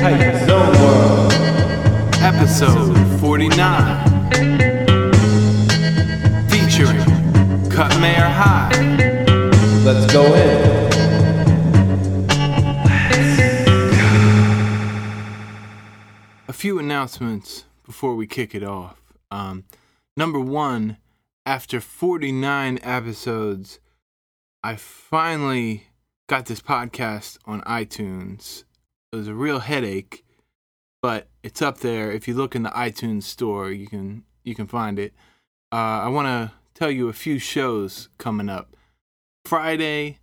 Hype Zone World, episode 49, featuring Cut Mayer High. Let's go in. A few announcements before we kick it off. Number one, after 49 episodes, I finally got this podcast on iTunes. It was a real headache, but it's up there. If you look in the iTunes store, you can find it. I want to tell you a few shows coming up. Friday,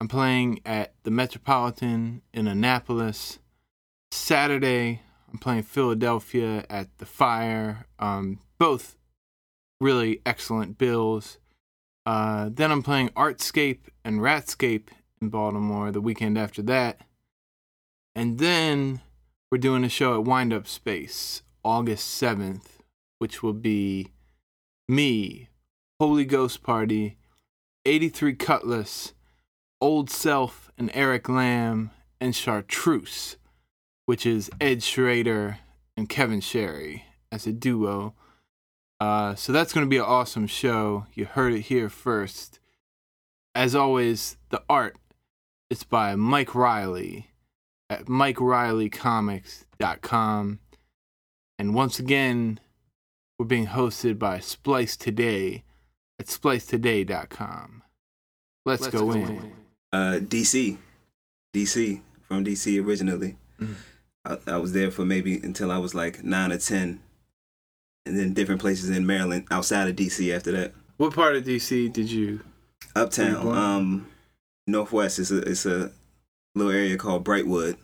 I'm playing at the Metropolitan in Annapolis. Saturday, I'm playing Philadelphia at the Fire. Both really excellent bills. Then I'm playing Artscape and Ratscape in Baltimore the weekend after that. And then we're doing a show at Wind-Up Space, August 7th, which will be me, Holy Ghost Party, 83 Cutlass, Old Self and Eric Lamb, and Chartreuse, which is Ed Schrader and Kevin Sherry as a duo. So that's going to be an awesome show. You heard it here first. As always, the art is by Mike Riley at MikeRileyComics.com. And once again, we're being hosted by Splice Today at SpliceToday.com. Let's go in. DC. From DC originally. I was there for maybe until I was like 9 or 10. And then different places in Maryland outside of DC after that. What part of DC did you... Uptown. Northwest. It's a little area called Brightwood.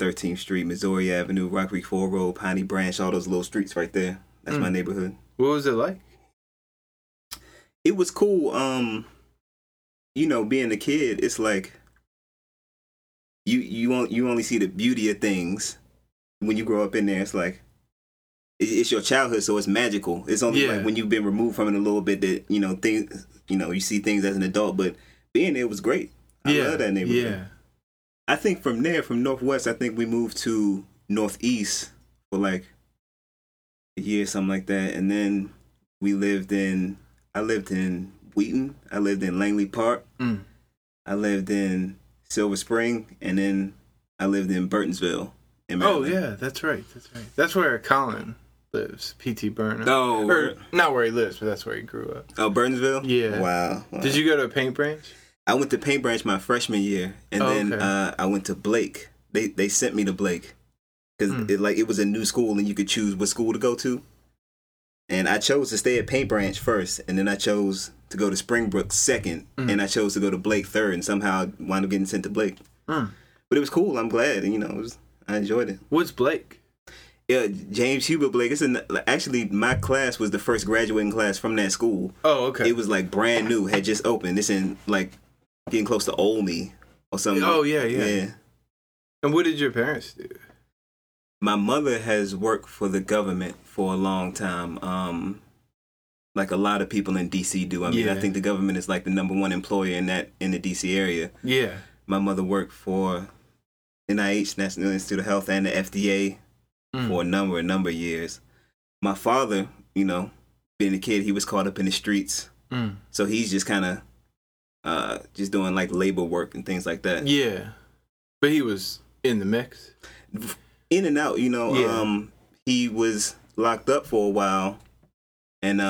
13th Street, Missouri Avenue, Rock Creek 4 Road, Paint Branch, all those little streets right there. That's my neighborhood. What was it like? It was cool. Being a kid, it's like you only see the beauty of things when you grow up in there. It's like it's your childhood, so it's magical. It's only like when you've been removed from it a little bit that things. You see things as an adult, but being there was great. I love that neighborhood. Yeah. I think from there, from Northwest, I think we moved to Northeast for like a year, something like that. And then I lived in Wheaton. I lived in Langley Park. I lived in Silver Spring. And then I lived in Burtonsville. In Maryland. Oh, yeah, that's right. That's where Colin lives, P.T. Burner. Oh. Or, not where he lives, but that's where he grew up. Oh, Burtonsville? Yeah. Wow. Did you go to Paint Branch? I went to Paint Branch my freshman year, and I went to Blake. They sent me to Blake because it was a new school, and you could choose what school to go to. And I chose to stay at Paint Branch first, and then I chose to go to Springbrook second, and I chose to go to Blake third, and somehow I wound up getting sent to Blake. But it was cool. I'm glad, and I enjoyed it. What's Blake? Yeah, James Hubert Blake. Actually, my class was the first graduating class from that school. Oh, okay. It was like brand new, had just opened. It's in like getting close to Olney or something. Oh, yeah. And what did your parents do? My mother has worked for the government for a long time, like a lot of people in D.C. do. I think the government is like the number one employer in the D.C. area. Yeah. My mother worked for NIH, National Institute of Health, and the FDA. For a number of years. My father, being a kid, he was caught up in the streets. So he's just kind of just doing like labor work and things like that. Yeah. But he was in the mix? In and out, Yeah. He was locked up for a while and,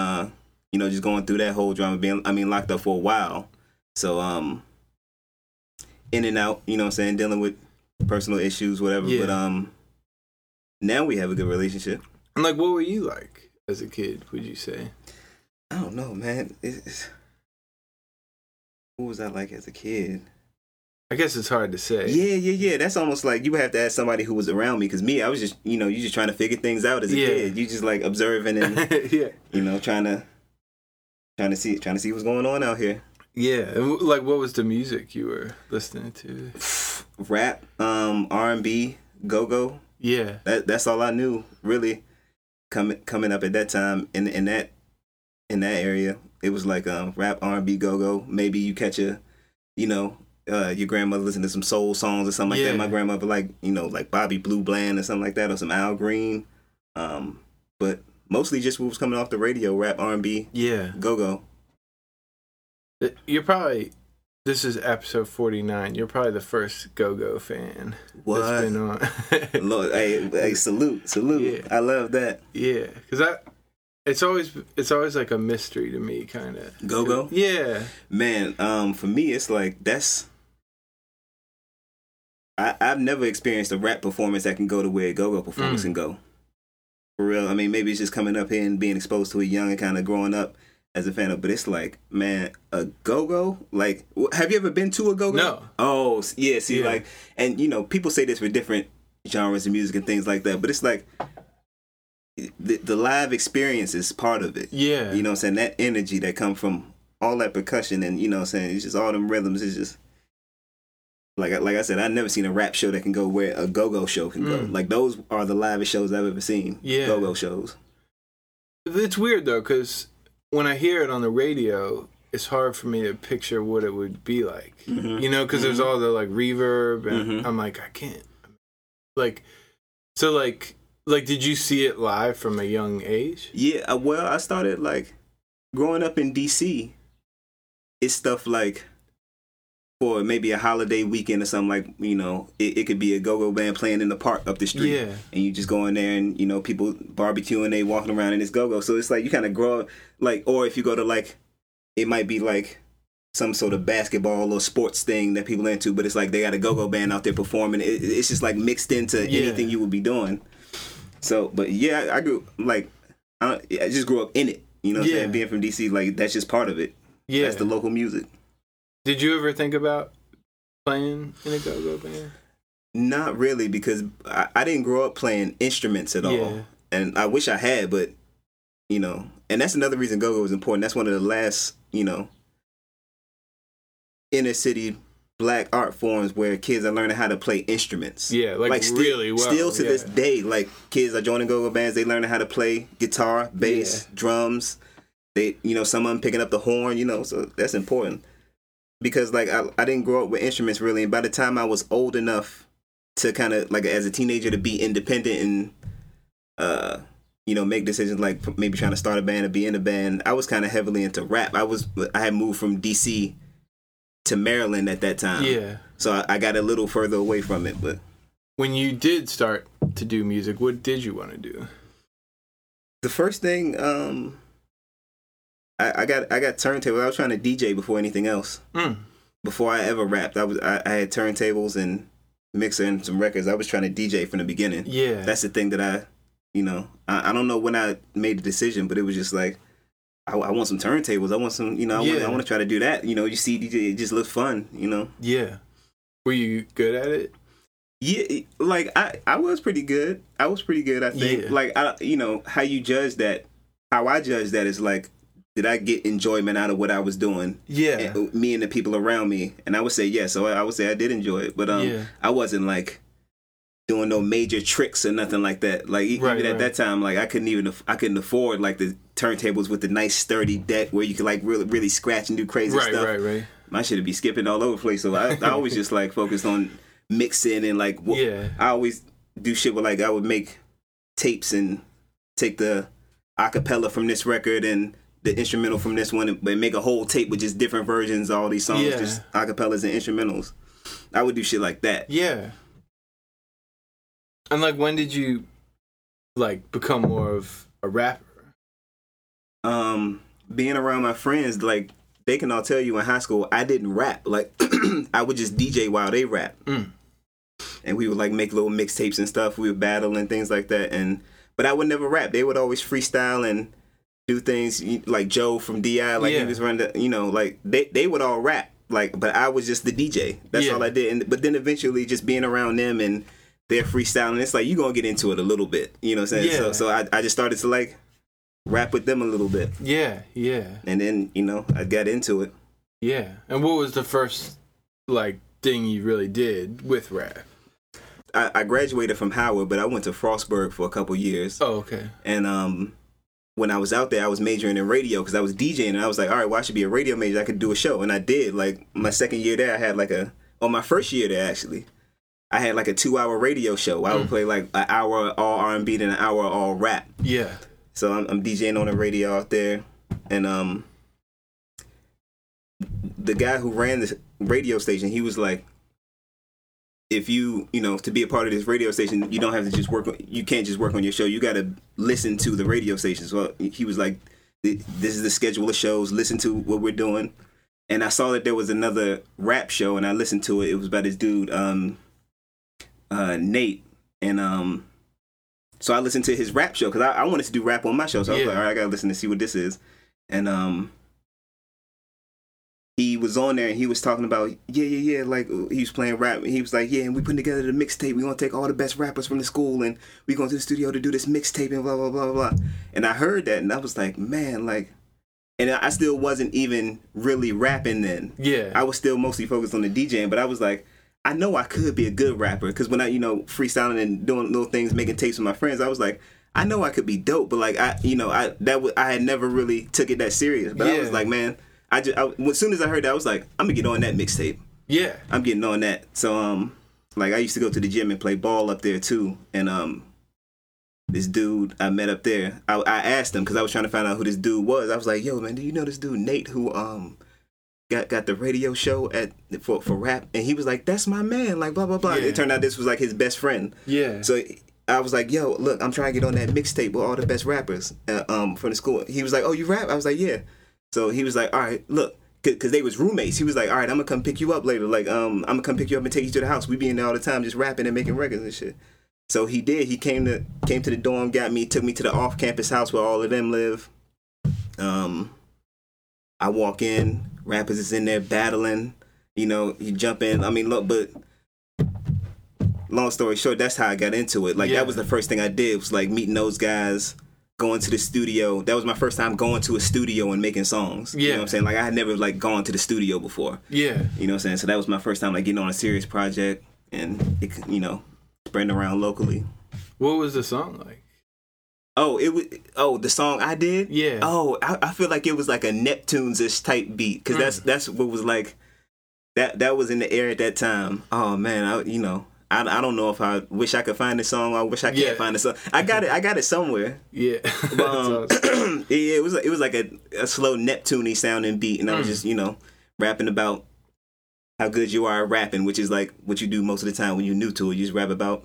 just going through that whole drama, being locked up for a while. So in and out, dealing with personal issues, whatever. Yeah. But now we have a good relationship. And what were you like as a kid, would you say? I don't know, man. What was I like as a kid? I guess it's hard to say. Yeah. That's almost like you would have to ask somebody who was around me, because me, I was just, you just trying to figure things out as a kid. You just observing and, trying to see what's going on out here. Yeah. And what was the music you were listening to? Rap, R&B, go-go. Yeah, that's all I knew really. Coming up at that time in that area, it was like rap, R&B, go-go. Maybe you catch a your grandmother listened to some soul songs or something like that. My grandmother like Bobby Blue Bland or something like that, or some Al Green. But mostly just what was coming off the radio, rap, R&B, go-go. You're probably, this is episode 49, you're probably the first go-go fan. What? That's been on. Lord, hey, salute. Yeah. I love that. Yeah, because it's always like a mystery to me, kind of. Go-go? Yeah. Man, for me, it's like, that's, I've never experienced a rap performance that can go to where a go-go performance can go. For real. I mean, maybe it's just coming up here and being exposed to it young and kind of growing up as a fan of, but it's like, man, a go-go? Like, have you ever been to a go-go? No. Oh, yeah, see, like, and, you know, people say this for different genres of music and things like that, but it's like, the live experience is part of it. Yeah. You know what I'm saying? That energy that comes from all that percussion and, you know what I'm saying, it's just all them rhythms, it's just... Like I said, I've never seen a rap show that can go where a go-go show can go. Like, those are the livest shows I've ever seen. Yeah. Go-go shows. It's weird, though, because when I hear it on the radio, it's hard for me to picture what it would be like. Mm-hmm. You know, because there's all the, like, reverb, and I'm like, I can't. Like, so, like, did you see it live from a young age? Yeah, well, I started, like, growing up in D.C., it's stuff like... Or maybe a holiday weekend or something, like, you know, it could be a go-go band playing in the park up the street. Yeah. And you just go in there and, you know, people barbecuing, they walking around in this go-go. So it's like you kind of grow up, like, or if you go to, like, it might be like some sort of basketball or sports thing that people are into, but it's like they got a go-go band out there performing. It's just like mixed into anything you would be doing. So, but yeah, I grew, like, I just grew up in it. You know what I'm saying? Being from D.C., like, that's just part of it. Yeah. That's the local music. Did you ever think about playing in a go-go band? Not really, because I didn't grow up playing instruments at all. Yeah. And I wish I had, but, you know. And that's another reason go-go is important. That's one of the last, you know, inner-city black art forms where kids are learning how to play instruments. Yeah, like really well. Still to this day, like, kids are joining go-go bands. They learning how to play guitar, bass, drums. They, you know, some of them picking up the horn, you know, so that's important. Because, like, I didn't grow up with instruments, really. And by the time I was old enough to kind of, like, as a teenager, to be independent and, you know, make decisions, like maybe trying to start a band or be in a band, I was kind of heavily into rap. I had moved from D.C. to Maryland at that time. Yeah. So I got a little further away from it. But when you did start to do music, what did you want to do? The first thing... I got turntables. I was trying to DJ before anything else. Before I ever rapped, I had turntables and mixer and some records. I was trying to DJ from the beginning. Yeah, that's the thing that I don't know when I made the decision, but it was just like I want some turntables. I want some, you know. I want to try to do that. You know, you see DJ, it just looks fun. You know. Yeah. Were you good at it? Yeah, like I was pretty good. I think. Yeah. Like you know, how you judge that. How I judge that is like. Did I get enjoyment out of what I was doing? Yeah. And, me and the people around me. And I would say, yes. So I would say I did enjoy it. But I wasn't, like, doing no major tricks or nothing like that. Like, even at that time, like, I couldn't afford, like, the turntables with the nice sturdy deck where you could, like, really, really scratch and do crazy stuff. Right. My shit would be skipping all over the place. So I always just, like, focused on mixing and, like, I always do shit where, like, I would make tapes and take the acapella from this record and... the instrumental from this one, but make a whole tape with just different versions of all these songs, just acapellas and instrumentals. I would do shit like that. Yeah. And, like, when did you, like, become more of a rapper? Being around my friends, like, they can all tell you in high school, I didn't rap. Like, I would just DJ while they rap. And we would, like, make little mixtapes and stuff. We would battle and things like that. But I would never rap. They would always freestyle and do things like Joe from D.I. Like he was running, you know, like they would all rap, like, but I was just the DJ. That's all I did. But then eventually, just being around them and their freestyling, it's like you are gonna get into it a little bit, you know what I'm saying? Yeah. So I just started to like rap with them a little bit. Yeah. And then you know I got into it. Yeah. And what was the first like thing you really did with rap? I graduated from Howard, but I went to Frostburg for a couple years. Oh, okay. And when I was out there, I was majoring in radio because I was DJing, and I was like, all right, well, I should be a radio major. I could do a show. And I did. Like, my second year there, I had like my first year there, actually, I had like a 2-hour radio show. I would play like an hour all R&B and an hour all rap. Yeah. So I'm DJing on the radio out there. And the guy who ran this radio station, he was like, if you to be a part of this radio station, you don't have to just you can't just work on your show. You got to listen to the radio station. So he was like, this is the schedule of shows. Listen to what we're doing. And I saw that there was another rap show, and I listened to it. It was by this dude, Nate. And so I listened to his rap show because I wanted to do rap on my show. So I was like, all right, I got to listen to see what this is. And he was on there and he was talking about, like he was playing rap. And he was like, and we putting together the mixtape. We're going to take all the best rappers from the school and we're going to the studio to do this mixtape and blah, blah, blah, blah. And I heard that and I was like, man, like, and I still wasn't even really rapping then. Yeah. I was still mostly focused on the DJing, but I was like, I know I could be a good rapper because when I, freestyling and doing little things, making tapes with my friends, I was like, I know I could be dope, but like I had never really took it that serious. But I was like, man, as soon as I heard that, I was like, I'm gonna get on that mixtape. Yeah, I'm getting on that. So like I used to go to the gym and play ball up there too, and this dude I met up there, I asked him because I was trying to find out who this dude was. I was like, yo, man, do you know this dude Nate who got the radio show for rap? And he was like, that's my man, like blah blah blah. Yeah. It turned out this was like his best friend. Yeah. So I was like, yo, look, I'm trying to get on that mixtape with all the best rappers from the school. He was like, oh, you rap? I was like, yeah. So he was like, all right, look, because they was roommates. He was like, all right, I'm going to come pick you up later. Like, I'm going to come pick you up and take you to the house. We be in there all the time just rapping and making records and shit. So he did. He came to the dorm, got me, took me to the off-campus house where all of them live. I walk in, rappers is in there battling. You jump in. I mean, look, but... long story short, that's how I got into it. Like, that was the first thing I did was, like, meeting those guys, going to the studio. That was my first time going to a studio and making songs. Yeah. You know what I'm saying? Like, I had never, like, gone to the studio before. Yeah. You know what I'm saying? So that was my first time, like, getting on a serious project and, spreading around locally. What was the song like? Oh, the song I did? Yeah. Oh, I feel like it was, like, a Neptunes-ish type beat because that's what was, like, that was in the air at that time. Oh, man, I don't know if I wish I could find this song or I wish I can't find this song. I got it somewhere. Yeah. But, awesome. Yeah, it was like a slow Neptune-y sounding beat, and I was just, rapping about how good you are at rapping, which is like what you do most of the time when you're new to it. You just rap about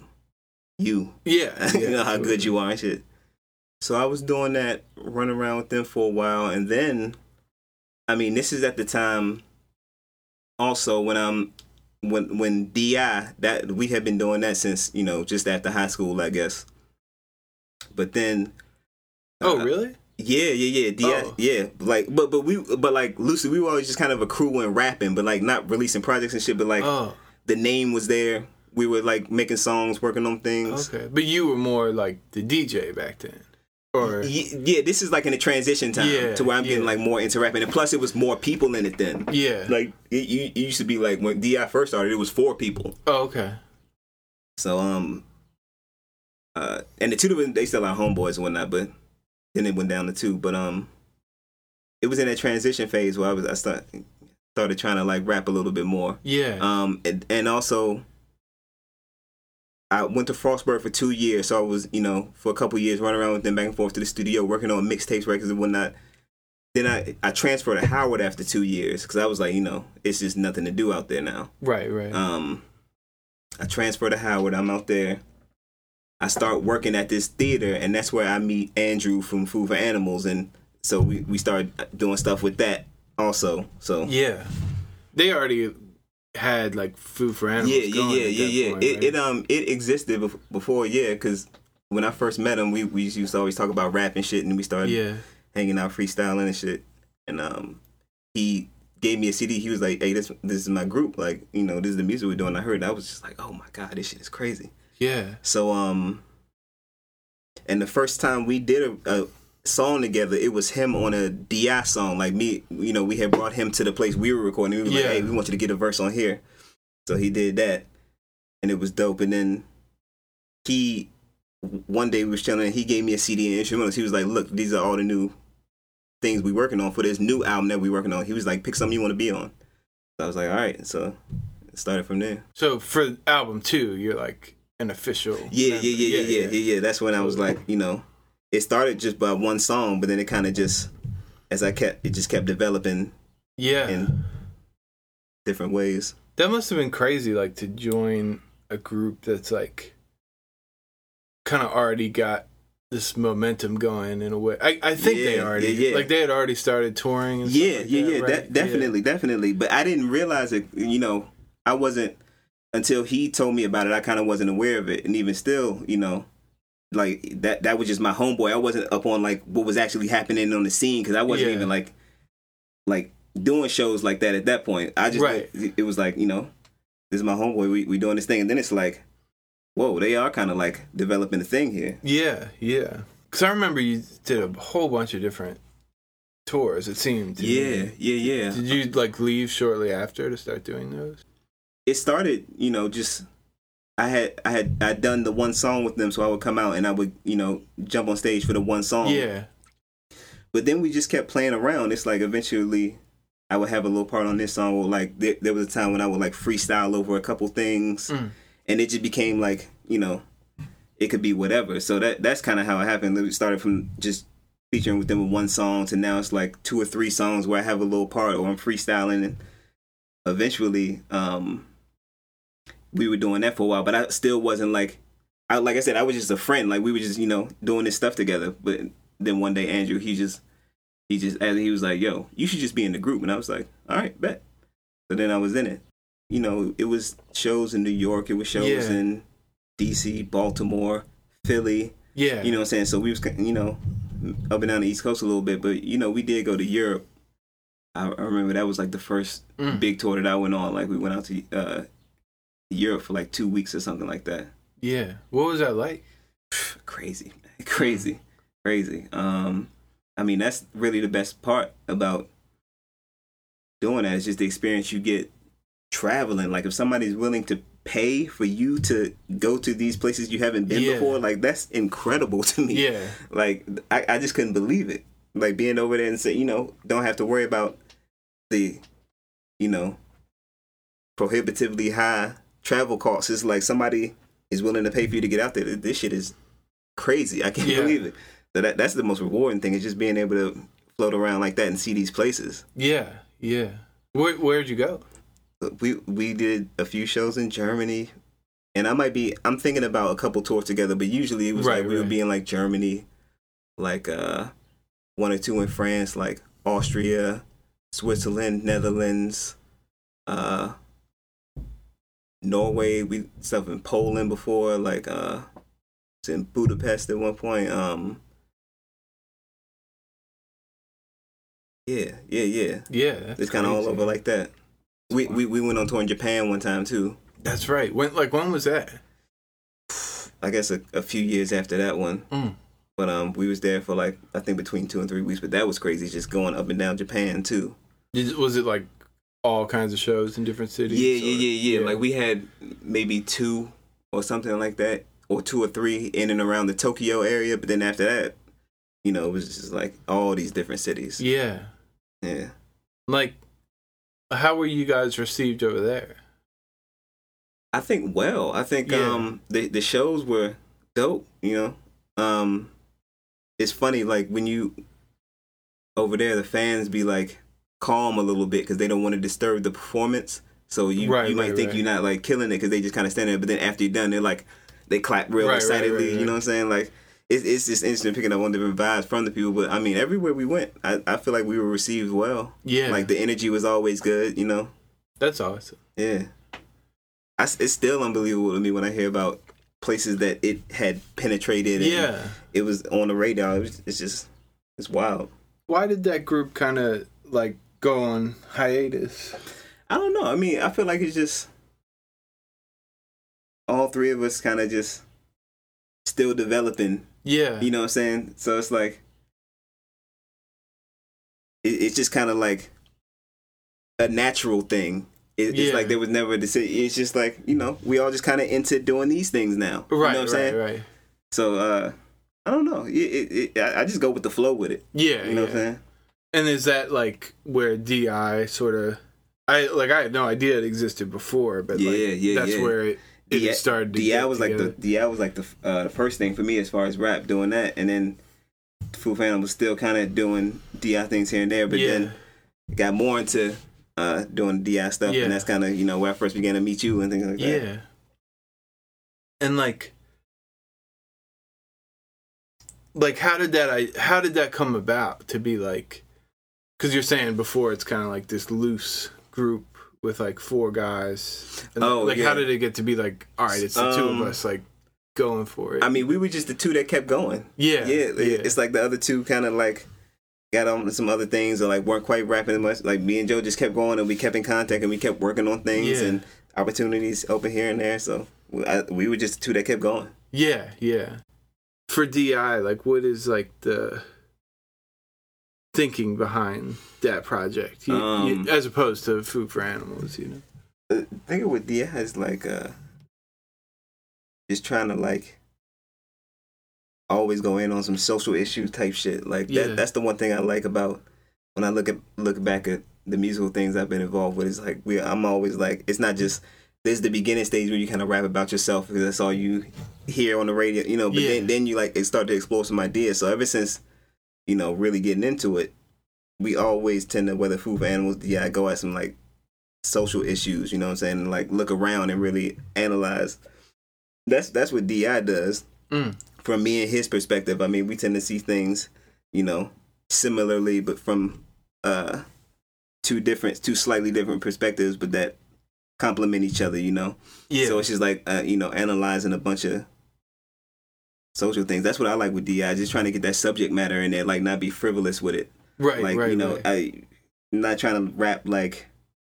you. Yeah. How good you are and shit. So I was doing that, running around with them for a while, and then this is at the time also when I'm when D.I., that we had been doing that since, just after high school, I guess. But then... oh, really? Yeah. D.I., yeah. Like, but like, Lucy, we were always just kind of a crew and rapping, but, like, not releasing projects and shit, but, like, the name was there. We were, like, making songs, working on things. Okay. But you were more, like, the DJ back then. Or... yeah, this is, like, in the transition time to where I'm getting, like, more into rapping. And plus, it was more people in it then. Yeah. Like, it used to be, like, when D.I. first started, it was 4 people. Oh, okay. So, and the 2 of them, they still are homeboys and whatnot, but then it went down to 2. But, it was in that transition phase where I started trying to, like, rap a little bit more. Yeah. And also... I went to Frostburg for 2 years, so I was, for a couple years running around with them back and forth to the studio, working on mixtapes, records, and whatnot. Then I transferred to Howard after 2 years, because I was like, it's just nothing to do out there now. Right. I transferred to Howard. I'm out there. I start working at this theater, and that's where I meet Andrew from Food for Animals, and so we started doing stuff with that also. So yeah. They already... had like Food for Animals. Yeah. Point, right? It existed before, because when I first met him, we used to always talk about rap and shit, and we started hanging out, freestyling and shit. And he gave me a CD. He was like, "Hey, this is my group. Like, this is the music we're doing." I heard, and I was just like, "Oh my god, this shit is crazy." Yeah. So and the first time we did a song together, it was him on a DI song. Like me, we had brought him to the place we were recording. We were like, hey, we want you to get a verse on here. So he did that, and it was dope. And then he one day we was chilling, and he gave me a CD and instrumentals. He was like, look, these are all the new things we working on for this new album that we working on. He was like, pick something you want to be on. So I was like, all right. So it started from there. So for album two, you're like an official. Yeah. That's when I was like, you know, it started just by one song, but then it kind of just, as I kept, it just kept developing. Yeah. In different ways. That must have been crazy, like, to join a group that's like kind of already got this momentum going in a way. I think they already like they had already started touring and stuff, right? Definitely. But I didn't realize it, you know, I wasn't, until he told me about it, I kind of wasn't aware of it. And even still, you know, like that was just my homeboy. I wasn't up on like what was actually happening on the scene, because I wasn't even like doing shows like that at that point. I just, it was like, you know, this is my homeboy, we doing this thing. And then it's like, whoa, they are kind of like developing a thing here. Yeah, yeah. Because I remember you did a whole bunch of different tours, it seemed. Yeah. Did you like leave shortly after to start doing those? It started, you know, just I'd done the one song with them, so I would come out and I would, you know, jump on stage for the one song. Yeah. But then we just kept playing around. It's like eventually I would have a little part on this song, or like there was a time when I would like freestyle over a couple things. Mm. And it just became like, you know, it could be whatever. So that's kind of how it happened. It started from just featuring with them with one song to now it's like two or three songs where I have a little part or I'm freestyling. And eventually, we were doing that for a while, but I still wasn't like, like I said, I was just a friend. Like we were just, you know, doing this stuff together. But then one day, Andrew, he was like, yo, you should just be in the group. And I was like, all right, bet. So then I was in it. You know, it was shows in New York. It was shows in D.C., Baltimore, Philly. Yeah. You know what I'm saying? So we was, you know, up and down the East Coast a little bit. But, you know, we did go to Europe. I remember that was like the first big tour that I went on. Like we went out to Europe for like 2 weeks or something like that. Yeah. What was that like? Crazy. I mean, that's really the best part about doing that is just the experience you get traveling. Like if somebody's willing to pay for you to go to these places you haven't been before, like that's incredible to me. Yeah. Like I just couldn't believe it. Like being over there and say, you know, don't have to worry about the, you know, prohibitively high travel costs. It's like somebody is willing to pay for you to get out there. This shit is crazy. I can't believe it. So that's the most rewarding thing, is just being able to float around like that and see these places. Yeah. Yeah. Where'd you go? We did a few shows in Germany, and I'm thinking about a couple tours together, but usually it was like we would be in like Germany, like one or two in France, like Austria, Switzerland, Netherlands, Norway. We stuff in Poland before, like it's in Budapest at one point. Yeah. It's kind of all over like that. We went on tour in Japan one time too. That's right. When was that? I guess a few years after that one. Mm. But we was there for like I think between 2 and 3 weeks. But that was crazy, just going up and down Japan too. Was it like all kinds of shows in different cities? Yeah. Like we had maybe two or something like that, or two or three in and around the Tokyo area. But then after that, you know, it was just like all these different cities. Yeah. Like, how were you guys received over there? I think well. I think the shows were dope, you know. It's funny, like, when you over there, the fans be, like, calm a little bit because they don't want to disturb the performance. So you might think you're not, like, killing it because they just kind of stand there. But then after you're done, they're, like, they clap real excitedly, you know what I'm saying? Like, it's just interesting picking up on different vibes from the people. But, I mean, everywhere we went, I feel like we were received well. Yeah. Like, the energy was always good, you know? That's awesome. Yeah. It's still unbelievable to me when I hear about places that it had penetrated and it was on the radar. It's wild. Why did that group kind of, like, go on hiatus? I don't know. I mean, I feel like it's just all three of us kind of just still developing. Yeah. You know what I'm saying? So it's like, it's just kind of like a natural thing. It's like there was never a decision. It's just like, you know, we all just kind of into doing these things now. Right, you know what I'm saying? Right. So I don't know. I just go with the flow with it. Yeah, you know what I'm saying. And is that like where D.I. sort of? I had no idea it existed before, but that's where it started. D.I. was together. The first thing for me as far as rap, doing that, and then Food for Animals was still kind of doing D.I. things here and there, but then got more into doing D.I. stuff, and that's kind of where I first began to meet you and things like that. Yeah, and like how did that come about to be like? Because you're saying before it's kind of like this loose group with like four guys. And how did it get to be like, all right, it's the two of us like going for it? I mean, we were just the two that kept going. Yeah. It's like the other two kind of like got on to some other things or like weren't quite rapping as much. Like me and Joe just kept going and we kept in contact and we kept working on things and opportunities open here and there. So we were just the two that kept going. Yeah, yeah. For DI, like what is like the thinking behind that project, as opposed to Food for Animals, I think with DI is like just trying to like always go in on some social issue type shit. Like that's the one thing I like about when I look back at the musical things I've been involved with. It's like I'm always like, it's not just there's the beginning stage where you kind of rap about yourself because that's all you hear on the radio, But then you like start to explore some ideas. So ever since really getting into it, we always tend to, whether Food for Animals, I go at some, like, social issues, you know what I'm saying, and, like, look around and really analyze. That's what D.I. does. From me and his perspective, I mean, we tend to see things, similarly, but from two slightly different perspectives, but that complement each other, Yeah. So it's just like, analyzing a bunch of social things. That's what I like with D.I. Just trying to get that subject matter in there, like not be frivolous with it. Right. Like, I'm not trying to rap like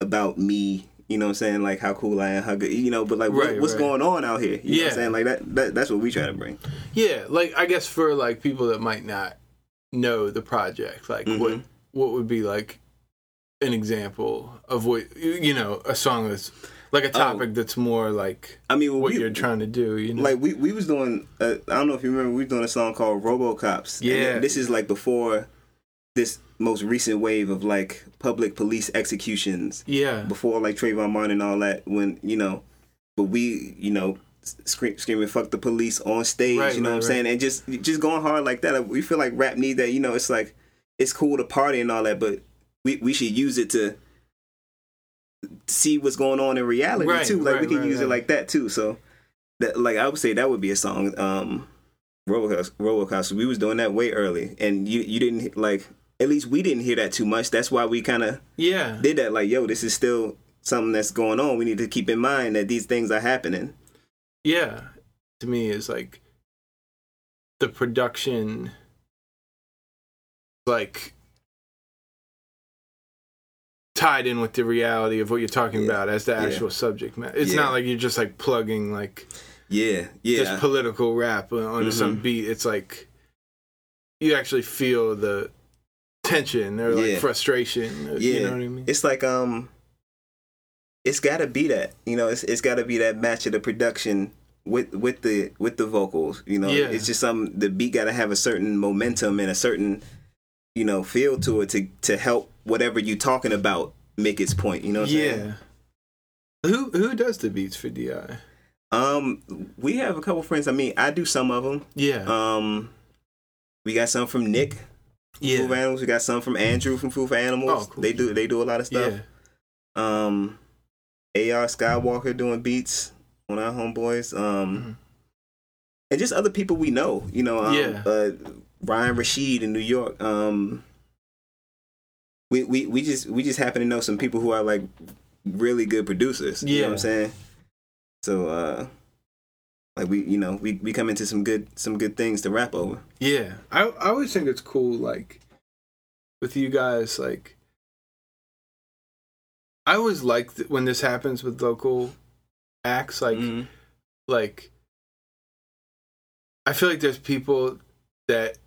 about me, like how cool I am, how good, but like what's going on out here. You know what I'm saying? Like that's what we try to bring. Yeah, like I guess for like people that might not know the project, like what would be like an example of what a song that's like a topic that's more like what you're trying to do, Like we was doing, I don't know if you remember, we was doing a song called RoboCops. Yeah. And this is like before this most recent wave of like public police executions. Yeah. Before like Trayvon Martin and all that, when, but we, screaming fuck the police on stage, what I'm saying? And just going hard like that. We feel like rap need that, it's like, it's cool to party and all that, but we should use it to see what's going on in reality too. Like we can use it like that too. So that, like I would say that would be a song, Robocop. So we was doing that way early. And you didn't like, at least we didn't hear that too much. That's why we kinda did that, like, yo, this is still something that's going on. We need to keep in mind that these things are happening. Yeah. To me is like the production, like tied in with the reality of what you're talking about as the actual subject matter. It's not like you're just like plugging like just political rap onto some beat. It's like you actually feel the tension or like frustration. You know what I mean? It's like it's gotta be that. It's gotta be that match of the production with the vocals. It's just something, the beat gotta have a certain momentum and a certain feel to it to help whatever you talking about make its point. What I'm saying? Who does the beats for DI? We have a couple friends. I mean, I do some of them. Yeah. We got some from Nick. Yeah. Food for Animals. We got some from Andrew from Food for Animals. Oh, cool. They do a lot of stuff. Yeah. AR Skywalker doing beats on our homeboys. And just other people we know. Ryan Rashid in New York. We just happen to know some people who are like really good producers. You know what I'm saying? So like we come into some good things to rap over. Yeah. I always think it's cool, like with you guys, like I always like when this happens with local acts, like like I feel like there's people that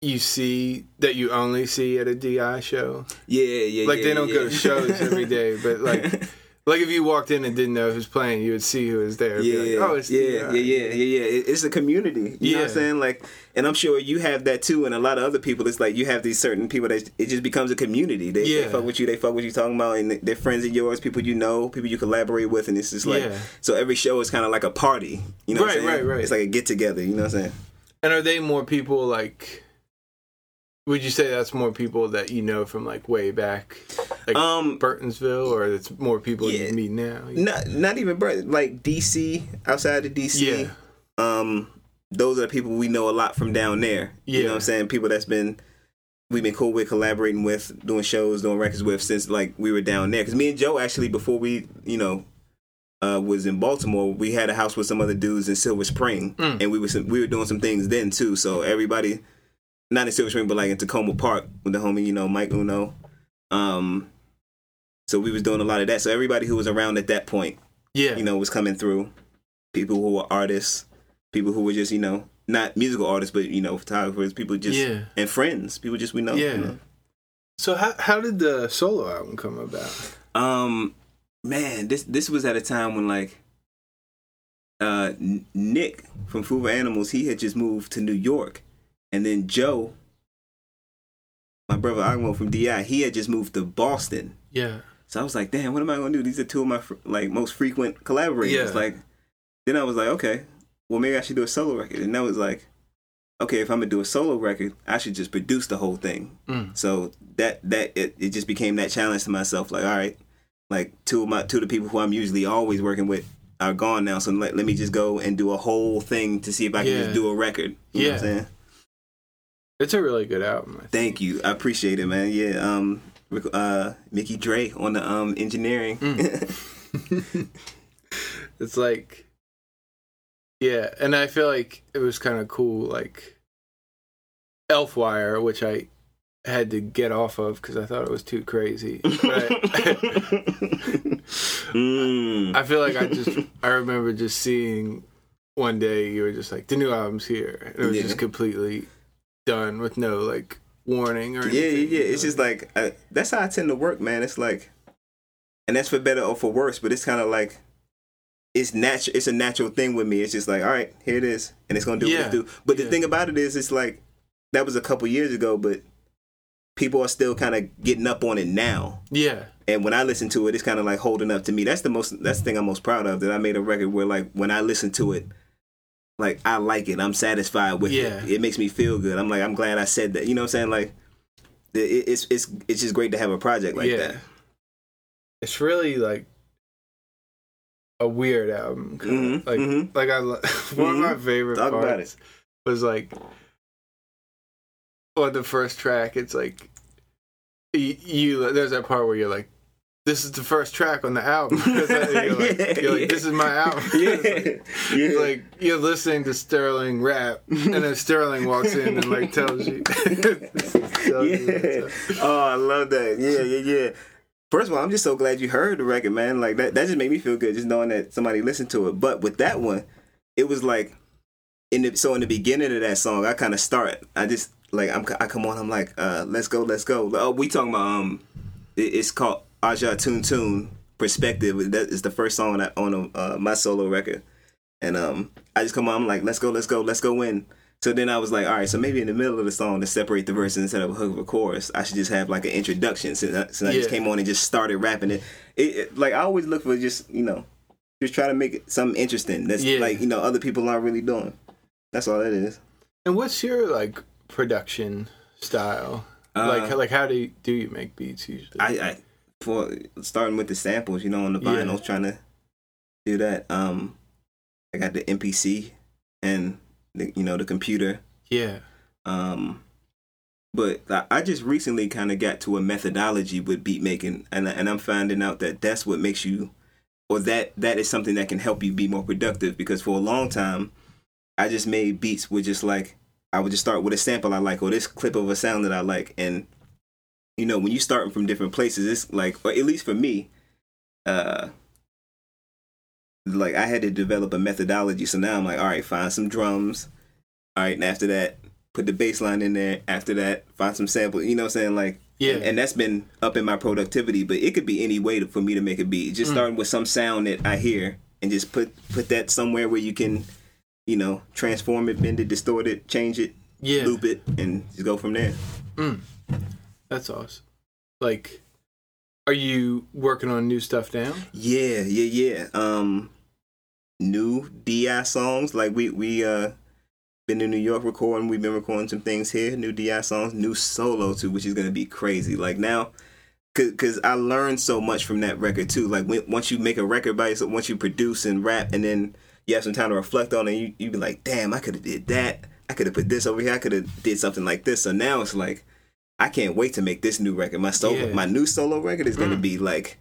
you see that you only see at a DI show. They don't go to shows every day, but like Like if you walked in and didn't know who's playing, you would see who was there. Yeah, like, oh, it's yeah. It's a community. You know what I'm saying? Like, and I'm sure you have that too. And a lot of other people, it's like you have these certain people that it just becomes a community. They fuck with you. They fuck with you talking about, and they're friends of yours, people you know, people you collaborate with, and it's just like so. Every show is kind of like a party. You know, what I'm saying? It's like a get together. You know what I'm saying? And are they more people like? Would you say that's more people that you know from like way back, like Burtonsville, or it's more people you meet now? Not even Burton, like DC, outside of DC. Yeah. Those are the people we know a lot from down there. Yeah. You know what I'm saying? People that's been, we've been cool with, collaborating with, doing shows, doing records with since like we were down there. Because me and Joe actually, before we, you know, was in Baltimore, we had a house with some other dudes in Silver Spring, and we were doing some things then too. So everybody. Not in Silver Spring, but like in Tacoma Park with the homie, you know, Mike Uno. So we was doing a lot of that. So everybody who was around at that point, you know, was coming through. People who were artists, people who were just, you know, not musical artists, but, you know, photographers, people just, and friends, people just we know. Yeah. You know? So how did the solo album come about? Man, this was at a time when like, Nick from Food for Animals, he had just moved to New York. And then Joe, my brother Agmo from D.I., he had just moved to Boston. Yeah. So I was like, damn, what am I going to do? These are two of my like most frequent collaborators. Yeah. Like, then I was like, okay, well, maybe I should do a solo record. And I was like, okay, if I'm going to do a solo record, I should just produce the whole thing. So that it just became that challenge to myself. Like, all right, like two of the people who I'm usually always working with are gone now. So let me just go and do a whole thing to see if I can just do a record. You know what I'm saying? It's a really good album. I think. Thank you. I appreciate it, man. Yeah. Mickey Dre on the engineering. It's like, yeah. And I feel like it was kind of cool, like Elfwire, which I had to get off of because I thought it was too crazy. But I feel like I remember just seeing one day you were just like, the new album's here. And it was just completely... done with no like warning or anything. It's just like that's how I tend to work, man. It's like, and that's for better or for worse, but it's kind of like it's a natural thing with me. It's just like, all right, here it is, and it's gonna do what it do. But the thing about it is, it's like that was a couple years ago, but people are still kind of getting up on it now. Yeah. And when I listen to it, it's kind of like holding up to me. That's the thing I'm most proud of, that I made a record where like when I listen to it, like, I like it. I'm satisfied with it. It makes me feel good. I'm like, I'm glad I said that. You know what I'm saying? Like, it's just great to have a project like that. It's really, like, a weird album. Mm-hmm. Like, one of my favorite parts was, like, on the first track, it's like, there's that part where you're like, this is the first track on the album. You're like, this is my album. It's like you're listening to Sterling rap, and then Sterling walks in and like tells you. Oh, I love that. Yeah. First of all, I'm just so glad you heard the record, man. Like that just made me feel good, just knowing that somebody listened to it. But with that one, it was like, in the beginning of that song, I kind of start. I just like I come on. I'm like, let's go. Oh, we talking about it's called Aja Tune Perspective. That is the first song on my solo record, and I just come on. I'm like, let's go in. So then I was like, all right, so maybe in the middle of the song to separate the verses instead of a hook of a chorus, I should just have like an introduction. Since I just came on and just started rapping it. Like I always look for just, you know, just try to make it something interesting that's like, you know, other people aren't really doing. That's all that is. And what's your like production style? Like how do you make beats usually? For starting with the samples, you know, on the vinyls, trying to do that. I got the MPC and the computer. Yeah. But I just recently kind of got to a methodology with beat making, and I'm finding out that that's what makes you, or that is something that can help you be more productive. Because for a long time, I just made beats with just like I would just start with a sample I like, or this clip of a sound that I like, and you know, when you start from different places, it's like, or at least for me, like I had to develop a methodology. So now I'm like, all right, find some drums. All right, and after that, put the bass line in there. After that, find some sample. You know what I'm saying? Like, Yeah. And that's been upping my productivity, but it could be any way for me to make a beat. Just starting with some sound that I hear and just put that somewhere where you can, you know, transform it, bend it, distort it, change it, loop it, and just go from there. That's awesome. Like, are you working on new stuff now? Yeah. New D.I. songs. Like, we been in New York recording. We've been recording some things here. New D.I. songs, new solo too, which is going to be crazy. Like, now, because I learned so much from that record too. Like, once you make a record by yourself, once you produce and rap, and then you have some time to reflect on it, you be like, damn, I could have did that. I could have put this over here. I could have did something like this. So now it's like, I can't wait to make this new record. My new solo record is going to be like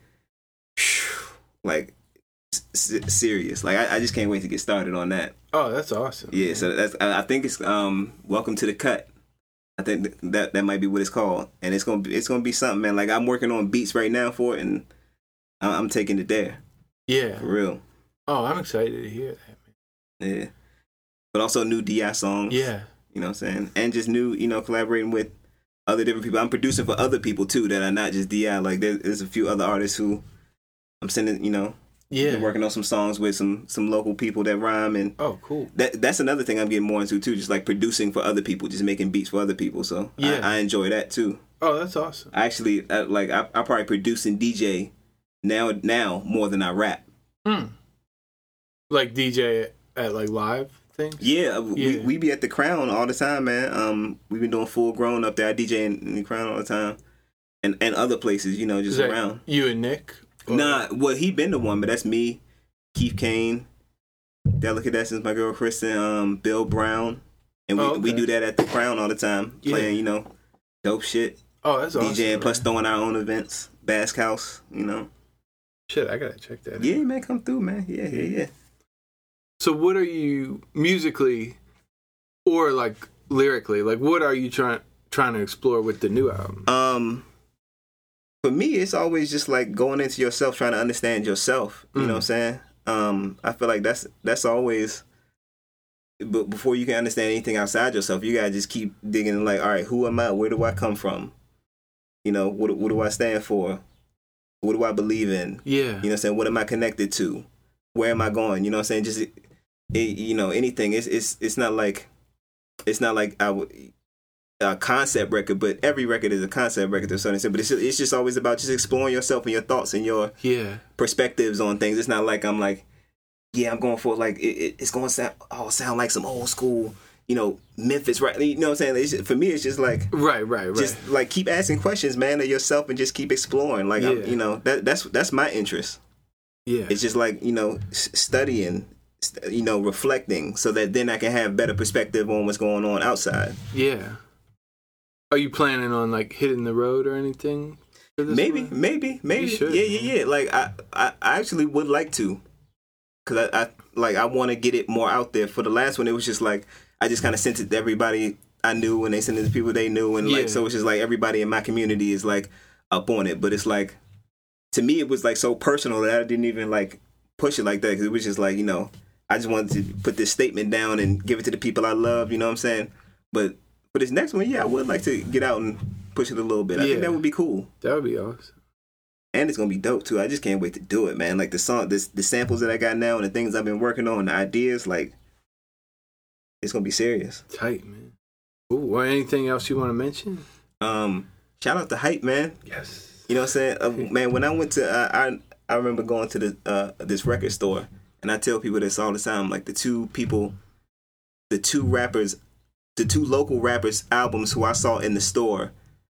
serious. Like, I just can't wait to get started on that. Oh, that's awesome. Yeah, man. So that's, I think it's Welcome to the Cut. I think that might be what it's called, and it's gonna be something, man. Like, I'm working on beats right now for it, and I'm taking it there. Yeah, for real. Oh, I'm excited to hear that, man. Yeah, but also new DI songs. Yeah, you know what I'm saying, and just new, you know, collaborating with other different people. I'm producing for other people too that are not just DI. Like, there's a few other artists who I'm sending, you know, been working on some songs with some local people that rhyme. And oh, cool. That's another thing I'm getting more into too, just like producing for other people, just making beats for other people. So yeah. I enjoy that too. Oh, that's awesome. Actually, I probably produce and DJ now more than I rap. Like DJ at like live. Things? Yeah, we be at the Crown all the time, man. We've been doing full grown up there. I DJ in the Crown all the time, and other places, you know, just around. You and Nick? Or? Nah, well, he been the one, but that's me, Keith Kane, Delicate Essence, my girl Kristen, Bill Brown, and we do that at the Crown all the time, playing, you know, dope shit. Oh, that's awesome. DJing, man. Plus throwing our own events, Basque House, you know. Shit, I gotta check that out. Yeah, man, come through, man. Yeah. So what are you musically or like lyrically, like what are you trying to explore with the new album? For me, it's always just like going into yourself, trying to understand yourself. You know what I'm saying? I feel like that's always, but before you can understand anything outside yourself, you gotta just keep digging, like, all right, who am I? Where do I come from? You know, what do I stand for? What do I believe in? Yeah. You know what I'm saying? What am I connected to? Where am I going? You know what I'm saying? Just you know, anything. It's not like a concept record, but every record is a concept record to a certain extent. But it's just always about just exploring yourself and your thoughts and your perspectives on things. It's not like I'm like, yeah, I'm going for like it's going to sound like some old school, you know, Memphis, right? You know what I'm saying? For me, it's just like right. Just like keep asking questions, man, of yourself and just keep exploring. Like you know, that's my interest. Yeah, it's just like, you know, studying. You know, reflecting, so that then I can have better perspective on what's going on outside. Yeah. Are you planning on like hitting the road or anything? Maybe. Should, yeah. Like I actually would like to, because I want to get it more out there. For the last one, it was just like I just kind of sent it to everybody I knew, and they sent it to people they knew, and like so it's just like everybody in my community is like up on it. But it's like, to me, it was like so personal that I didn't even like push it like that, because it was just like, you know, I just wanted to put this statement down and give it to the people I love, you know what I'm saying? But for this next one, I would like to get out and push it a little bit. I think that would be cool. That would be awesome. And it's going to be dope, too. I just can't wait to do it, man. Like, the song, the samples that I got now and the things I've been working on, the ideas, like, it's going to be serious. Tight, man. Ooh, or anything else you want to mention? Shout out to Hype, man. Yes. You know what I'm saying? Man, when I went to... I remember going to this record store, and I tell people this all the time, like the two local rappers' albums who I saw in the store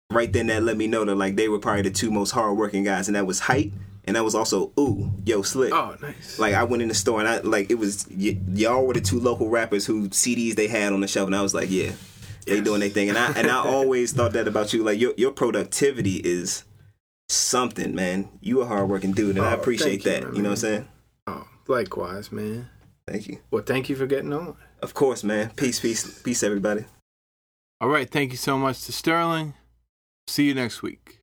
right then, that let me know that like they were probably the two most hardworking guys, and that was Hype, and that was also Yo Slick. Oh, nice. Like I went in the store and I like, it was y'all were the two local rappers who CDs they had on the shelf, and I was like, they doing their thing, and I always thought that about you, like your productivity is something, man. You a hardworking dude, and I appreciate that. You know what I'm saying? Oh, likewise, man. Thank you. Well, thank you for getting on. Of course, man. Peace, everybody. All right, thank you so much to Sterling. See you next week.